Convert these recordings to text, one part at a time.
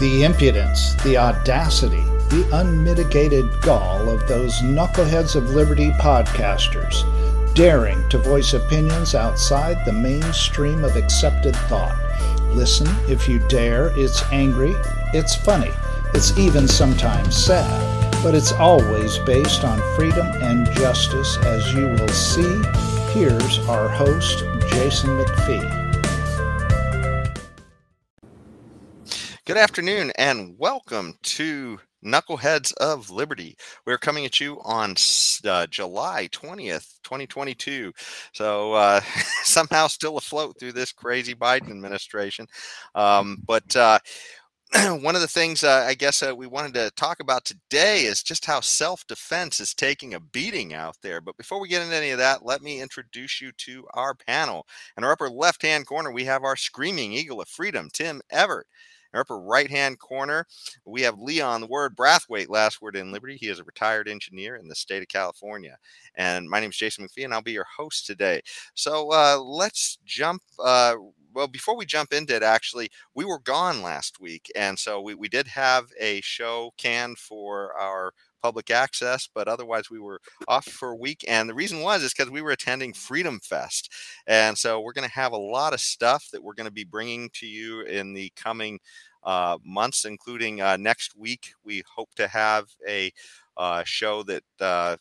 The impudence, the audacity, the unmitigated gall of those Knuckleheads of Liberty podcasters, daring to voice opinions outside the mainstream of accepted thought. Listen if you dare. It's angry, it's funny, it's even sometimes sad, but it's always based on freedom and justice, as you will see. Here's our host, Jason McPhee. Good afternoon and welcome to Knuckleheads of Liberty. We're coming at you on July 20th, 2022. So somehow still afloat through this crazy Biden administration. One of the things we wanted to talk about today is just how self-defense is taking a beating out there. But before we get into any of that, let me introduce you to our panel. In our upper left-hand corner, we have our screaming eagle of freedom, Tim Everett. In our upper right-hand corner, we have Leon, the word, Brathwaite, last word in liberty. He is a retired engineer in the state of California. And my name is Jason McPhee, and I'll be your host today. So let's jump. Well, before we jump into it, actually, we were gone last week. And so we did have a show canned for our public access, but otherwise we were off for a week. And the reason is because we were attending Freedom Fest. And so we're going to have a lot of stuff that we're going to be bringing to you in the coming months, including next week. We hope to have a show that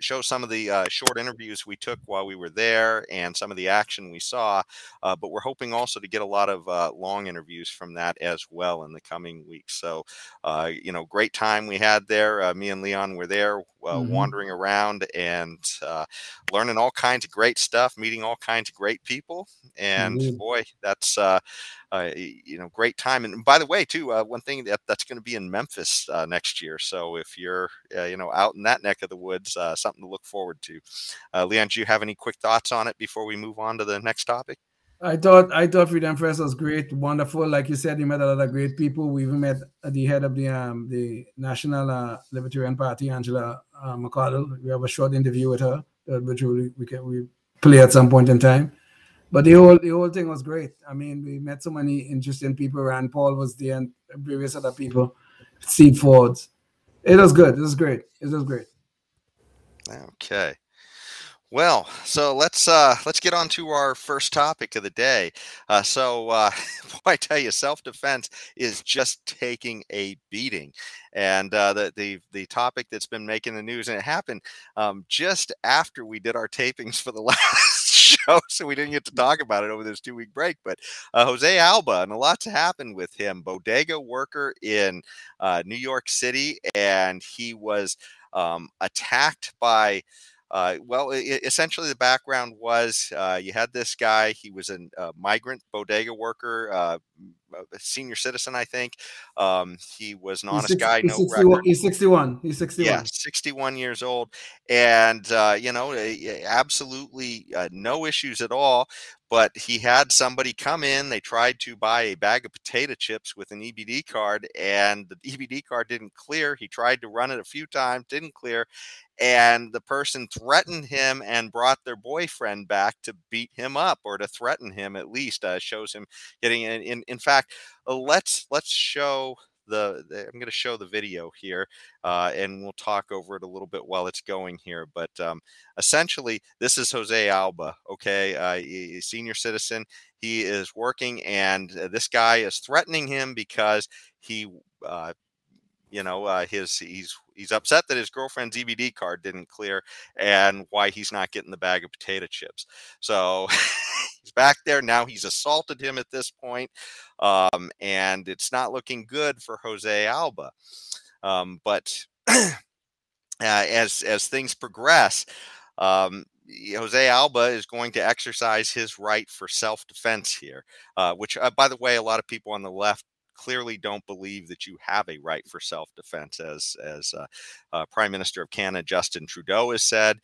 shows some of the short interviews we took while we were there and some of the action we saw. But we're hoping also to get a lot of long interviews from that as well in the coming weeks. So, great time we had there. Me and Leon were there wandering around and learning all kinds of great stuff, meeting all kinds of great people. And boy, that's great time. And by the way, too, one thing that's going to be in Memphis next year. So if you're, out in that neck of the woods, something to look forward to. Leon, do you have any quick thoughts on it before we move on to the next topic? I thought Freedom Fest was great, wonderful. Like you said, you met a lot of great people. We even met the head of the National Libertarian Party, Angela McArdle. We have a short interview with her, which we play at some point in time. But the whole thing was great. I mean, we met so many interesting people. Rand Paul was there and various other people. Steve Forbes. It was good. It was great. It was great. Okay. Well, so let's get on to our first topic of the day. I tell you, self-defense is just taking a beating, and the topic that's been making the news, and it happened just after we did our tapings for the last show, so we didn't get to talk about it over this 2-week break. But Jose Alba, and a lot's happened with him, bodega worker in New York City, and he was attacked by. Essentially the background was you had this guy. He was a migrant bodega worker, a senior citizen, I think. He was an honest guy, no record. He's 61. He's 61. Yeah, 61 years old. And, absolutely no issues at all. But he had somebody come in. They tried to buy a bag of potato chips with an EBD card, and the EBD card didn't clear. He tried to run it a few times, didn't clear. And the person threatened him and brought their boyfriend back to beat him up, or to threaten him at least. Shows him getting in. In fact, let's show I'm going to show the video here, and we'll talk over it a little bit while it's going here. But essentially, this is Jose Alba, okay, a senior citizen. He is working, and this guy is threatening him because he's upset that his girlfriend's EBD card didn't clear, and why he's not getting the bag of potato chips. So he's back there now. He's assaulted him at this point, and it's not looking good for Jose Alba. But as things progress, Jose Alba is going to exercise his right for self-defense here, which, by the way, a lot of people on the left clearly don't believe that you have a right for self-defense, as Prime Minister of Canada, Justin Trudeau, has said.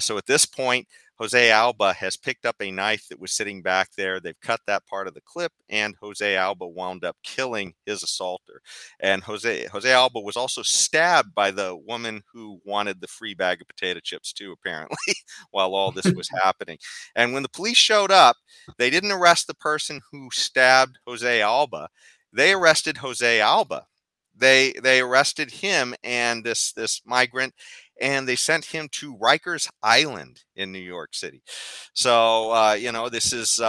So at this point, Jose Alba has picked up a knife that was sitting back there. They've cut that part of the clip, and Jose Alba wound up killing his assaulter. And Jose Alba was also stabbed by the woman who wanted the free bag of potato chips too, apparently, while all this was happening. And when the police showed up, they didn't arrest the person who stabbed Jose Alba. they arrested Jose Alba. They arrested him and this migrant, and they sent him to Rikers Island in New York City. So, this is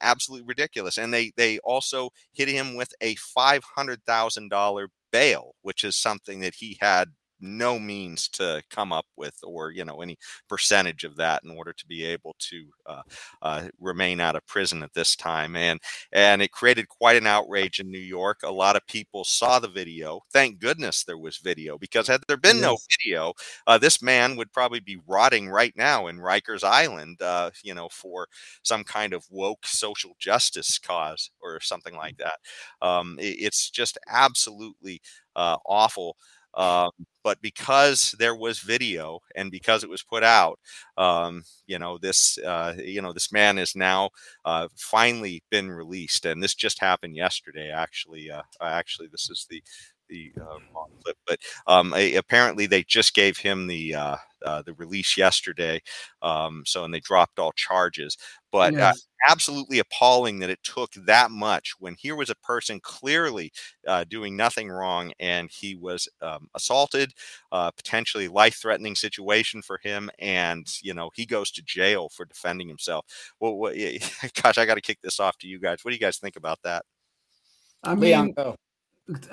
absolutely ridiculous. And they also hit him with a $500,000 bail, which is something that he had no means to come up with, or, any percentage of that in order to be able to remain out of prison at this time. And it created quite an outrage in New York. A lot of people saw the video. Thank goodness there was video, because had there been no video, this man would probably be rotting right now in Rikers Island, for some kind of woke social justice cause or something like that. It's just absolutely awful. But because there was video and because it was put out, this man is now finally been released. And this just happened yesterday, actually. This is the long clip, but apparently they just gave him the release yesterday. And they dropped all charges, but absolutely appalling that it took that much when here was a person clearly doing nothing wrong, and he was assaulted, potentially life-threatening situation for him. And, he goes to jail for defending himself. Well, gosh, I got to kick this off to you guys. What do you guys think about that? I mean, Leon, go.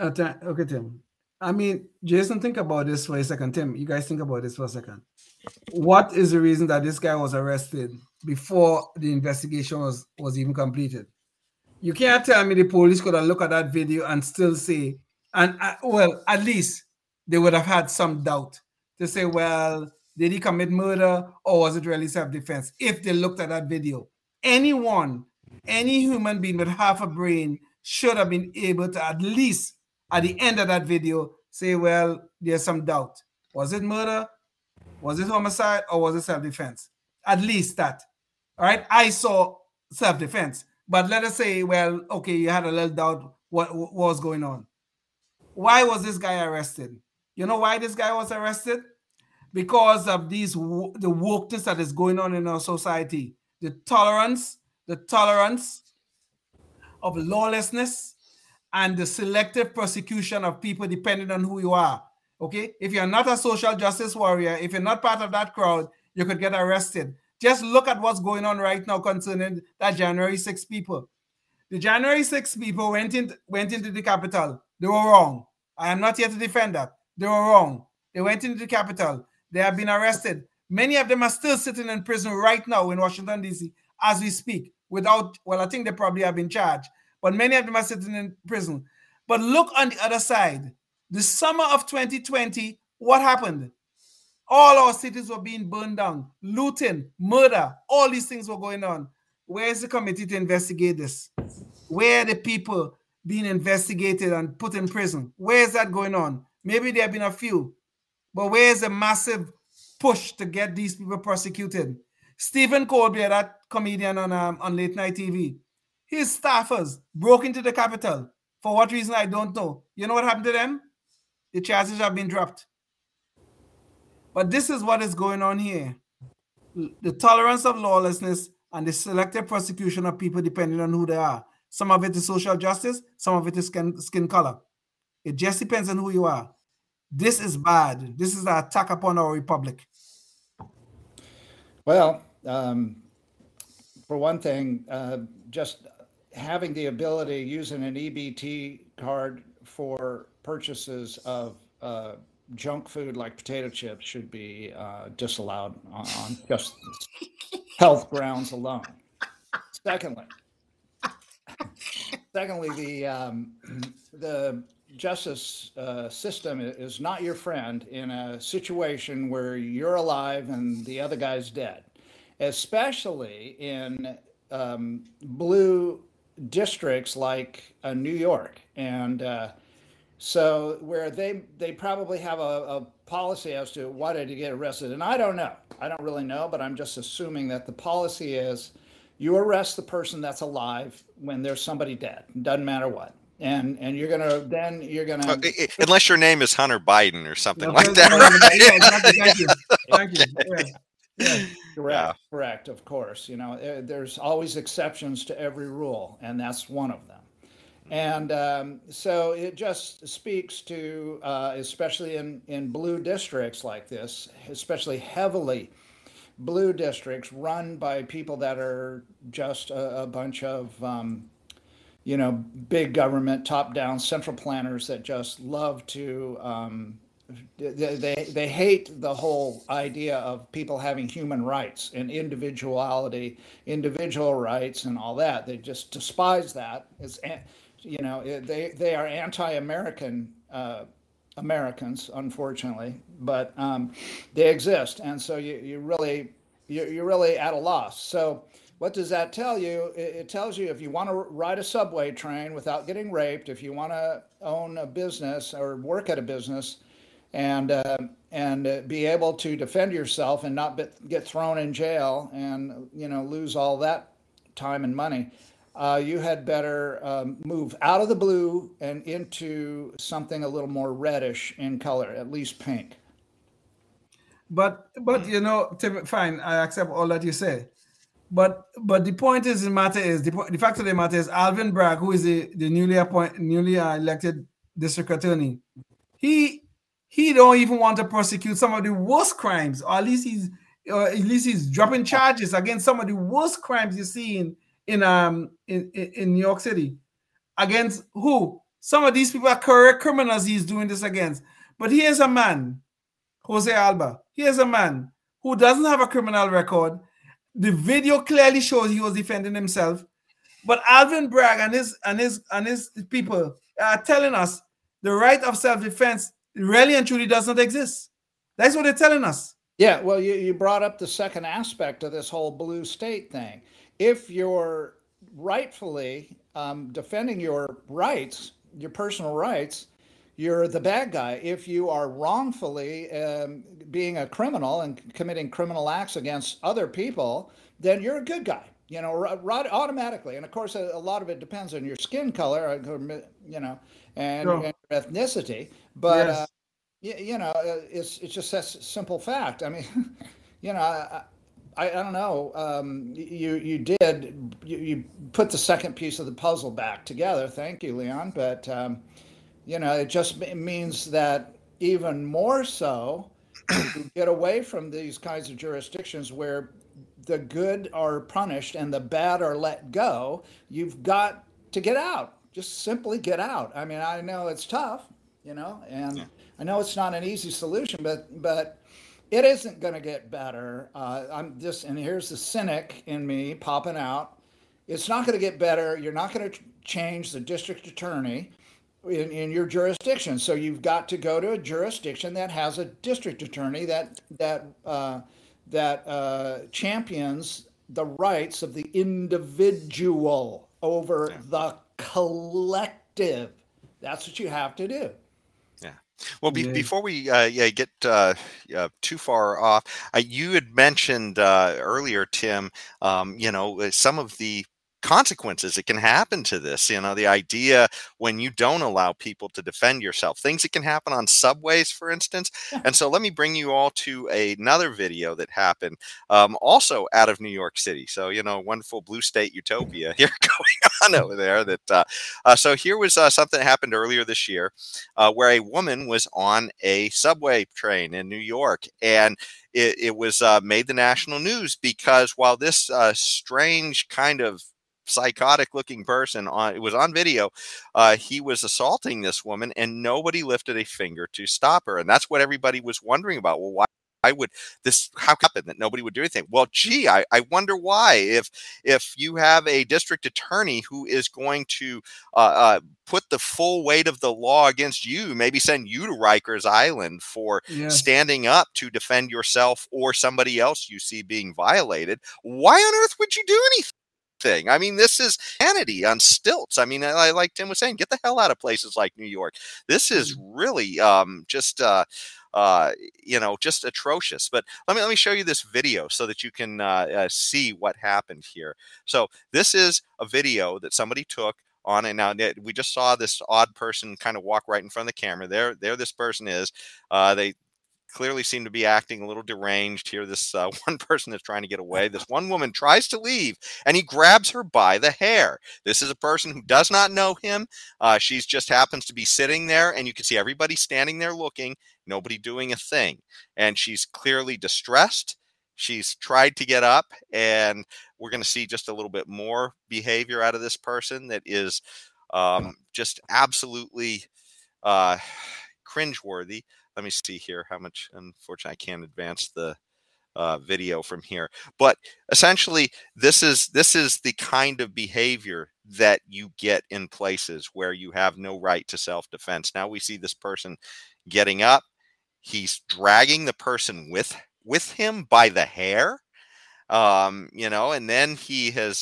Okay, Tim. I mean, Jason, think about this for a second. Tim, you guys think about this for a second. What is the reason that this guy was arrested before the investigation was even completed? You can't tell me the police could have looked at that video and still say, at least they would have had some doubt to say, well, did he commit murder or was it really self-defense? If they looked at that video, any human being with half a brain should have been able to at least at the end of that video say, well, there's some doubt. Was it murder? Was it homicide? Or was it self-defense? At least that. All right. I saw self-defense, but let us say, well, okay, you had a little doubt what was going on. Why was this guy arrested? You know why this guy was arrested? Because of the wokeness that is going on in our society. The tolerance of lawlessness and the selective prosecution of people depending on who you are. Okay? If you're not a social justice warrior, if you're not part of that crowd, you could get arrested. Just look at what's going on right now concerning that January 6 people. The January 6 people went into the Capitol. They were wrong. I am not here to defend that. They were wrong. They went into the Capitol. They have been arrested. Many of them are still sitting in prison right now in Washington, D.C. as we speak. I think they probably have been charged, but many of them are sitting in prison. But look on the other side. The summer of 2020, what happened? All our cities were being burned down, looting, murder, all these things were going on. Where is the committee to investigate this? Where are the people being investigated and put in prison? Where is that going on? Maybe there have been a few, but where is the massive push to get these people prosecuted? Stephen Colbert, that comedian on late night TV, his staffers broke into the Capitol. For what reason, I don't know. You know what happened to them? The charges have been dropped. But this is what is going on here. The tolerance of lawlessness and the selective prosecution of people depending on who they are. Some of it is social justice. Some of it is skin color. It just depends on who you are. This is bad. This is an attack upon our republic. Well, for one thing, just having the ability using an EBT card for purchases of junk food like potato chips should be disallowed on just health grounds alone. Secondly, the justice system is not your friend in a situation where you're alive and the other guy's dead, especially in blue districts like New York. And so where they probably have a policy as to why did he get arrested. And I don't know. I don't really know, but I'm just assuming that the policy is you arrest the person that's alive when there's somebody dead. Doesn't matter what. And you're gonna unless your name is Hunter Biden or something like that. Right? Thank you. Correct. Of course, there's always exceptions to every rule, and that's one of them. And so it just speaks to, especially in blue districts like this, especially heavily blue districts run by people that are just a bunch of, you know, big government, top-down central planners that just love to, they hate the whole idea of people having human rights and individuality, individual rights and all that. They just despise that. It's, you know, they are anti-American Americans, unfortunately, but they exist, and so you're really at a loss. So what does that tell you? It tells you if you want to ride a subway train without getting raped, if you want to own a business or work at a business, and be able to defend yourself and not get thrown in jail and, you know, lose all that time and money. You had better move out of the blue and into something a little more reddish in color, at least pink. But you know, Tim, fine, I accept all that you say. But the point is, the fact of the matter is, Alvin Bragg, who is the newly elected district attorney, he don't even want to prosecute some of the worst crimes, or at least he's dropping charges against some of the worst crimes you see in New York City. Against who? Some of these people are career criminals he's doing this against. But here's a man, Jose Alba. Here's a man who doesn't have a criminal record. The video clearly shows he was defending himself. But Alvin Bragg and his people are telling us the right of self-defense really and truly does not exist. That's what they're telling us. Yeah, well, you brought up the second aspect of this whole blue state thing. If you're rightfully defending your rights, your personal rights, you're the bad guy. If you are wrongfully being a criminal and committing criminal acts against other people, then you're a good guy, you know, right automatically. And of course, a lot of it depends on your skin color, you know, and ethnicity. But, yes. You know, it's just a simple fact. I mean, you know, I don't know. You put the second piece of the puzzle back together. Thank you, Leon. But, you know, it just means that even more so, you get away from these kinds of jurisdictions where the good are punished and the bad are let go. You've got to get out. Just simply get out. I mean, I know it's tough, you know, and yeah. I know it's not an easy solution, but it isn't going to get better. And here's the cynic in me popping out. It's not going to get better. You're not going to change the district attorney in your jurisdiction. So you've got to go to a jurisdiction that has a district attorney that champions the rights of the individual over the collective. That's what you have to do. Well, before we get too far off, you had mentioned earlier, Tim, you know, some of the consequences that can happen to this. You know, the idea when you don't allow people to defend yourself, things that can happen on subways, for instance. And so let me bring you all to another video that happened also out of New York City. So, you know, wonderful blue state utopia here going on over there. That so here was something that happened earlier this year where a woman was on a subway train in New York, and it was made the national news because while this strange kind of psychotic looking person it was on video, he was assaulting this woman and nobody lifted a finger to stop her. And that's what everybody was wondering about. Well, why would this happen that nobody would do anything? Well, gee, I wonder why. If you have a district attorney who is going to put the full weight of the law against you, maybe send you to Rikers Island for standing up to defend yourself or somebody else you see being violated, why on earth would you do anything? I mean, this is sanity on stilts. I mean, like Tim was saying, get the hell out of places like New York. This is really just, you know, just atrocious. But let me show you this video so that you can see what happened here. So this is a video that somebody took on, and now we just saw this odd person kind of walk right in front of the camera. There this person is. They clearly seem to be acting a little deranged here. This one person is trying to get away. This one woman tries to leave, and he grabs her by the hair. This is a person who does not know him. She just happens to be sitting there, and you can see everybody standing there looking, nobody doing a thing. And she's clearly distressed. She's tried to get up, and we're going to see just a little bit more behavior out of this person that is just absolutely cringeworthy. Let me see here how much. Unfortunately, I can't advance the video from here. But essentially, this is the kind of behavior that you get in places where you have no right to self-defense. Now we see this person getting up. He's dragging the person with him by the hair, and then he has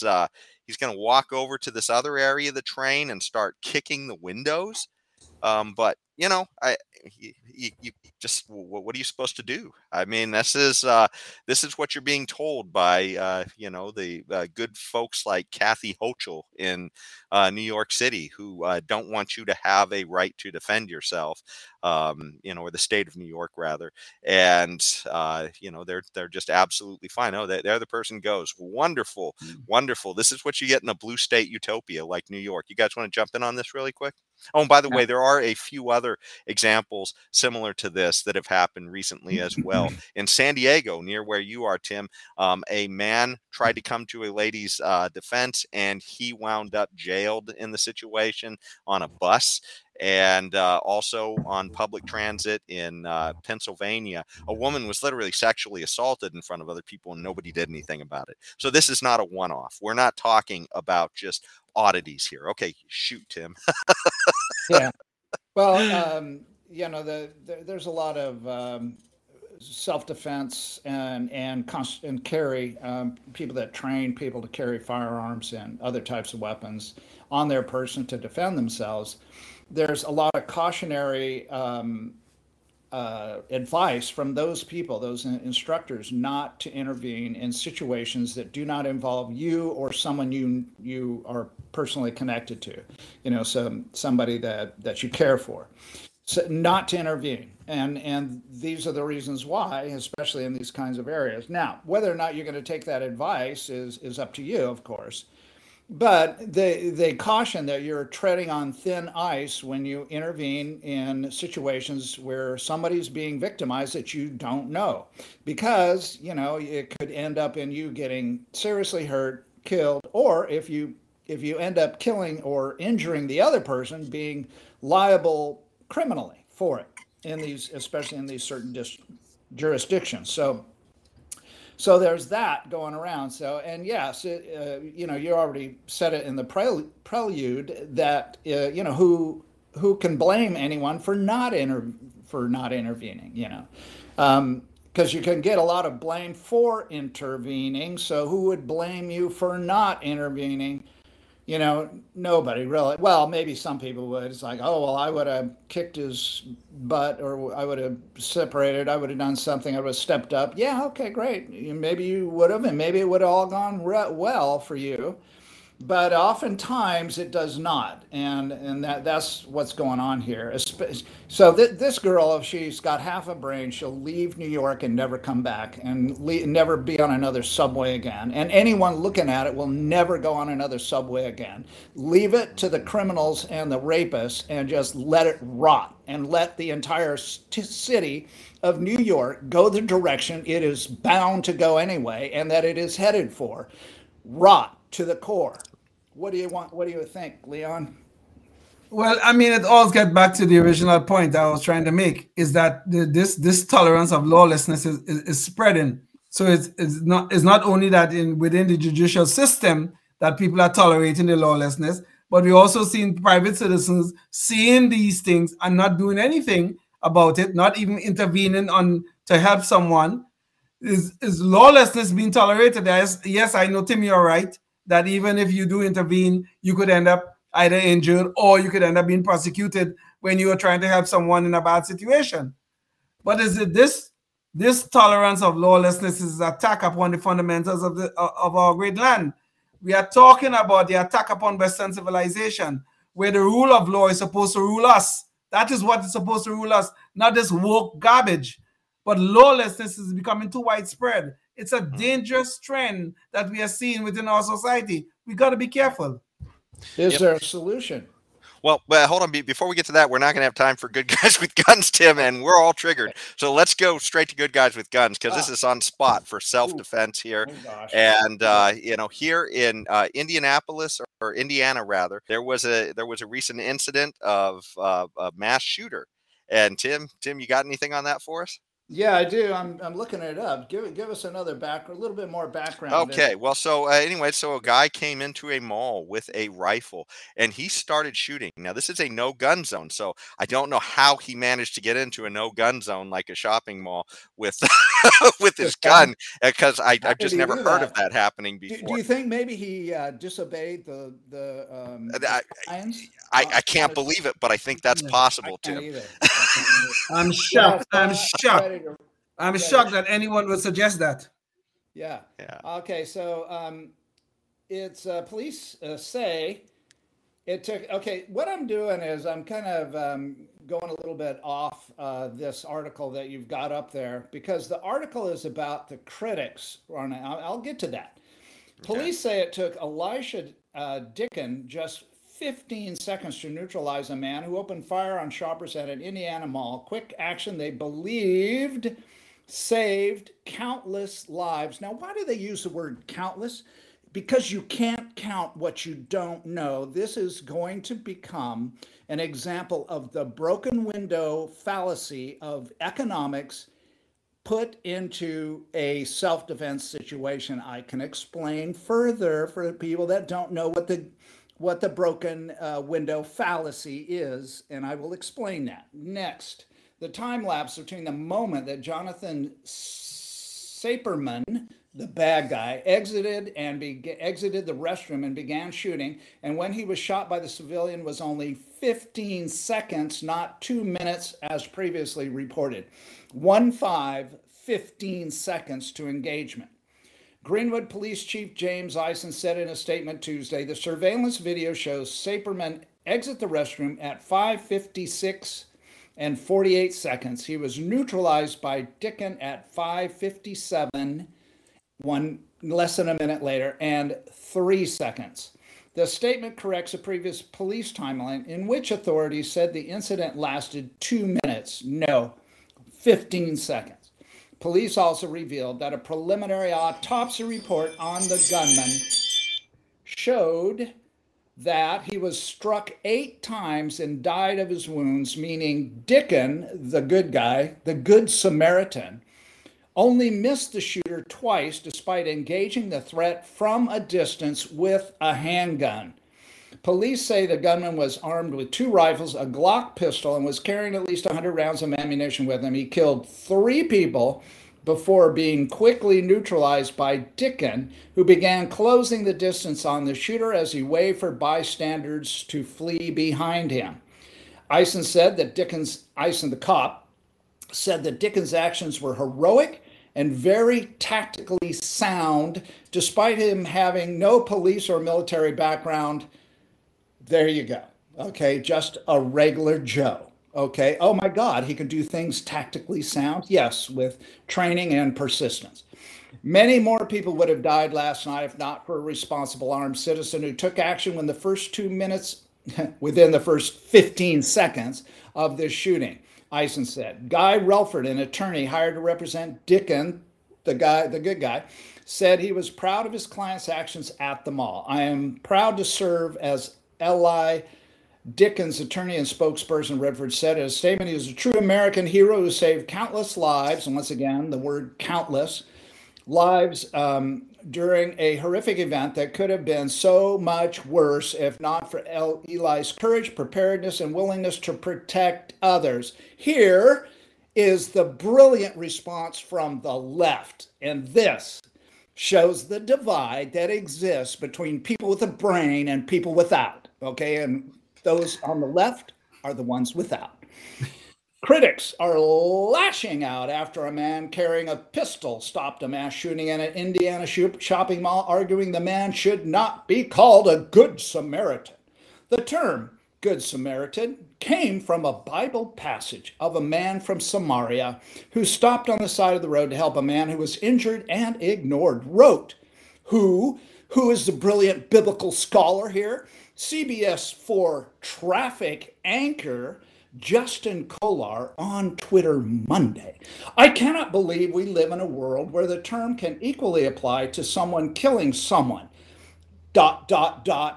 he's going to walk over to this other area of the train and start kicking the windows. But you just what are you supposed to do? I mean, this is what you're being told by the good folks like Kathy Hochul in New York City, who don't want you to have a right to defend yourself, or the state of New York rather. And they're just absolutely fine. Oh, there the person goes. Wonderful, wonderful. This is what you get in a blue state utopia like New York. You guys want to jump in on this really quick? Oh, and by the way, there are a few other examples similar to this that have happened recently as well. In San Diego, near where you are, Tim, a man tried to come to a lady's defense, and he wound up jailed in the situation on a bus. And also on public transit in Pennsylvania, a woman was literally sexually assaulted in front of other people, and nobody did anything about it. So this is not a one-off. We're not talking about just oddities here. Okay, shoot, Tim. Yeah. Well, there's a lot of self-defense and carry people that train people to carry firearms and other types of weapons on their person to defend themselves. There's a lot of cautionary advice from those people, those instructors, not to intervene in situations that do not involve you or someone you are personally connected to, somebody that you care for. So not to intervene. And these are the reasons why, especially in these kinds of areas. Now, whether or not you're going to take that advice is up to you, of course. But they caution that you're treading on thin ice when you intervene in situations where somebody's being victimized that you don't know, because, it could end up in you getting seriously hurt, killed, or if you end up killing or injuring the other person, being liable criminally for it in these, especially in these certain jurisdictions. So there's that going around. So, and yes, you already said it in the prelude that who can blame anyone for not intervening, because you can get a lot of blame for intervening. So who would blame you for not intervening? Nobody really. Well, maybe some people would. It's like, oh, well, I would have kicked his butt, or I would have separated. I would have done something. I would have stepped up. Yeah, okay, great. Maybe you would have, and maybe it would have all gone well for you. But oftentimes it does not. And that's what's going on here. So this girl, if she's got half a brain, she'll leave New York and never come back and never be on another subway again. And anyone looking at it will never go on another subway again. Leave it to the criminals and the rapists and just let it rot, and let the entire city of New York go the direction it is bound to go anyway, and that it is headed for. Rot to the core. What do you want? What do you think, Leon? Well, I mean, it all gets back to the original point I was trying to make, is that this tolerance of lawlessness is spreading. So it's not only that within the judicial system that people are tolerating the lawlessness, but we're also seeing private citizens seeing these things and not doing anything about it, not even intervening on to help someone. Is lawlessness being tolerated? Yes, I know, Tim, you're right, that even if you do intervene, you could end up either injured or you could end up being prosecuted when you are trying to help someone in a bad situation. But is it this tolerance of lawlessness is an attack upon the fundamentals of our great land? We are talking about the attack upon Western civilization, where the rule of law is supposed to rule us. That is what is supposed to rule us, not this woke garbage. but lawlessness is becoming too widespread. It's a dangerous trend that we are seeing within our society. We got to be careful. Is there a solution? Well, hold on. Before we get to that, we're not going to have time for Good Guys with Guns, Tim, and we're all triggered. So let's go straight to Good Guys with Guns, because this is on spot for self-defense here. Oh, and, you know, here in Indianapolis, or Indiana, rather, there was a recent incident of a mass shooter. And Tim, you got anything on that for us? Yeah, I do. I'm looking it up. Give us another background, a little bit more background. Okay. Well, so anyway, so a guy came into a mall with a rifle and he started shooting. Now, this is a no-gun zone, so I don't know how he managed to get into a no-gun zone like a shopping mall with with his gun, because I've just never heard of that happening before. Do you think maybe he disobeyed the? I can't believe it, but I think that's possible too. I'm shocked. I'm shocked that anyone would suggest that. Yeah. Okay, so it's police say it took. Okay, what I'm doing is I'm kind of going a little bit off this article that you've got up there, because the article is about the critics. I'll get to that. Okay. Police say it took Elisha Dickon just 15 seconds to neutralize a man who opened fire on shoppers at an Indiana mall. Quick action they believed saved countless lives. Now, why do they use the word countless? Because you can't count what you don't know. This is going to become an example of the broken window fallacy of economics put into a self-defense situation. I can explain further for the people that don't know what the broken window fallacy is, and I will explain that. Next, the time lapse between the moment that Jonathan Sapirman, the bad guy, exited the restroom and began shooting, and when he was shot by the civilian was only 15 seconds, not 2 minutes as previously reported. 15 seconds to engagement. Greenwood Police Chief James Eisen said in a statement Tuesday, the surveillance video shows Sapirman exit the restroom at 5:56 and 48 seconds. He was neutralized by Dickon at 5:57, less than a minute later, and 3 seconds. The statement corrects a previous police timeline in which authorities said the incident lasted 2 minutes. No, 15 seconds. Police also revealed that a preliminary autopsy report on the gunman showed that he was struck 8 times and died of his wounds, meaning Dickon, the good guy, the good Samaritan, only missed the shooter twice despite engaging the threat from a distance with a handgun. Police say the gunman was armed with 2 rifles, a Glock pistol, and was carrying at least 100 rounds of ammunition with him. He killed 3 people before being quickly neutralized by Dickon, who began closing the distance on the shooter as he waved for bystanders to flee behind him. Eisen, the cop, said that Dickon's actions were heroic and very tactically sound, despite him having no police or military background. There you go. Okay, just a regular Joe. Okay, oh my God, he can do things tactically sound? Yes, with training and persistence. Many more people would have died last night if not for a responsible armed citizen who took action within the first 15 seconds of this shooting, Eisen said. Guy Relford, an attorney hired to represent Dickon, the good guy, said he was proud of his client's actions at the mall. I am proud to serve as L.I. Dickon's attorney and spokesperson, Redford, said in a statement, he was a true American hero who saved countless lives, and once again, the word countless, lives during a horrific event that could have been so much worse if not for Eli's courage, preparedness, and willingness to protect others. Here is the brilliant response from the left, and this shows the divide that exists between people with a brain and people without. Okay, and those on the left are the ones without. Critics are lashing out after a man carrying a pistol stopped a mass shooting in an Indiana shopping mall, arguing the man should not be called a good Samaritan. The term Good Samaritan came from a Bible passage of a man from Samaria who stopped on the side of the road to help a man who was injured and ignored. Wrote, who is the brilliant biblical scholar here? CBS 4 traffic anchor Justin Kolar on Twitter Monday. I cannot believe we live in a world where the term can equally apply to someone killing someone. ...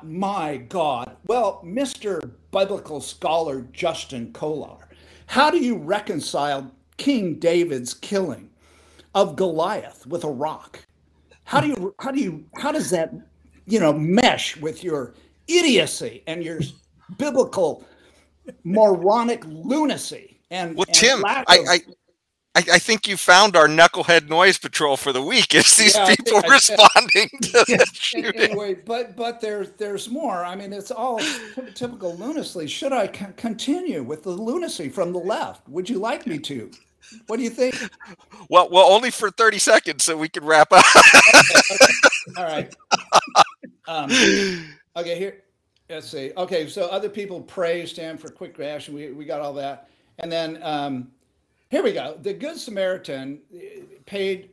My God. Well, Mr. Biblical Scholar Justin Kolar, how do you reconcile King David's killing of Goliath with a rock? How does that, mesh with your idiocy and your biblical moronic lunacy and Tim, I think you found our knucklehead noise patrol for the week. It's these people responding to the shooting. Anyway, but there's more. I mean, it's all typical lunacy. Should I continue with the lunacy from the left? Would you like me to? What do you think? Well, only for 30 seconds, so we can wrap up. Okay. All right. Okay, here. Let's see. Okay, so other people praised him for quick reaction. We got all that. And then... here we go. The Good Samaritan paid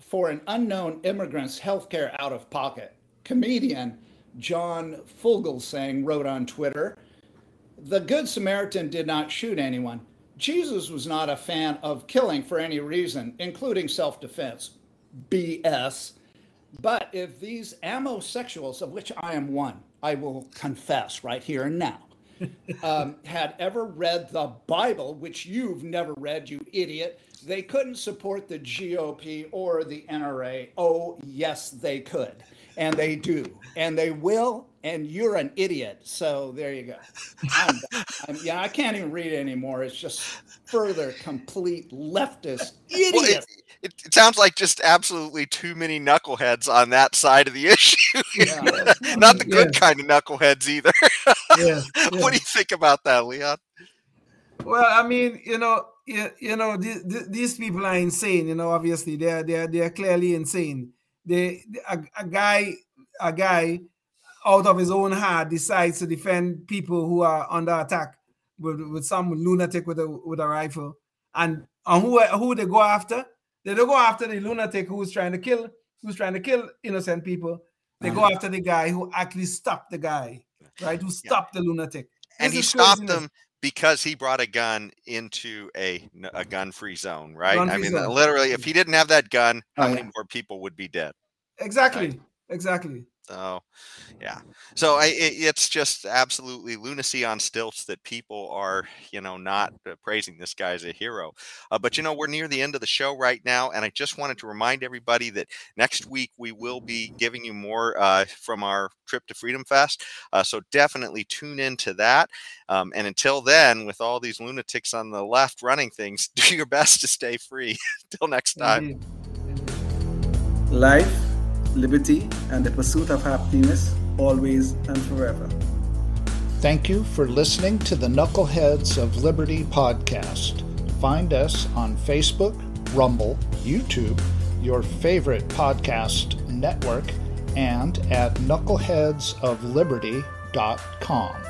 for an unknown immigrant's health care out of pocket. Comedian John Fugelsang wrote on Twitter, the Good Samaritan did not shoot anyone. Jesus was not a fan of killing for any reason, including self-defense. BS. But if these amosexuals, of which I am one, I will confess right here and now, had ever read the Bible, which you've never read, you idiot, they couldn't support the GOP or the NRA. Oh, yes, they could. And they do. And they will. And you're an idiot. So there you go. I can't even read it anymore. It's just further complete leftist idiot. Well, it sounds like just absolutely too many knuckleheads on that side of the issue. Yeah. Not the good kind of knuckleheads either. What do you think about that, Leon? Well, I mean, these people are insane. Obviously they are clearly insane. A guy out of his own heart decides to defend people who are under attack with some lunatic with a rifle, and who they go after? They don't go after the lunatic who's trying to kill innocent people. They go after the guy who actually stopped the guy, right? Who stopped the lunatic. And he stopped them because he brought a gun into a gun-free zone, right? I mean, literally, if he didn't have that gun, how many more people would be dead? Exactly. Right? Exactly. So, yeah. So it's just absolutely lunacy on stilts that people are, not praising this guy as a hero. But, we're near the end of the show right now. And I just wanted to remind everybody that next week we will be giving you more from our trip to Freedom Fest. So definitely tune into that. And until then, with all these lunatics on the left running things, do your best to stay free. Till next time. Life, liberty, and the pursuit of happiness, always and forever. Thank you for listening to the Knuckleheads of Liberty podcast. Find us on Facebook, Rumble, YouTube, your favorite podcast network, and at knuckleheadsofliberty.com.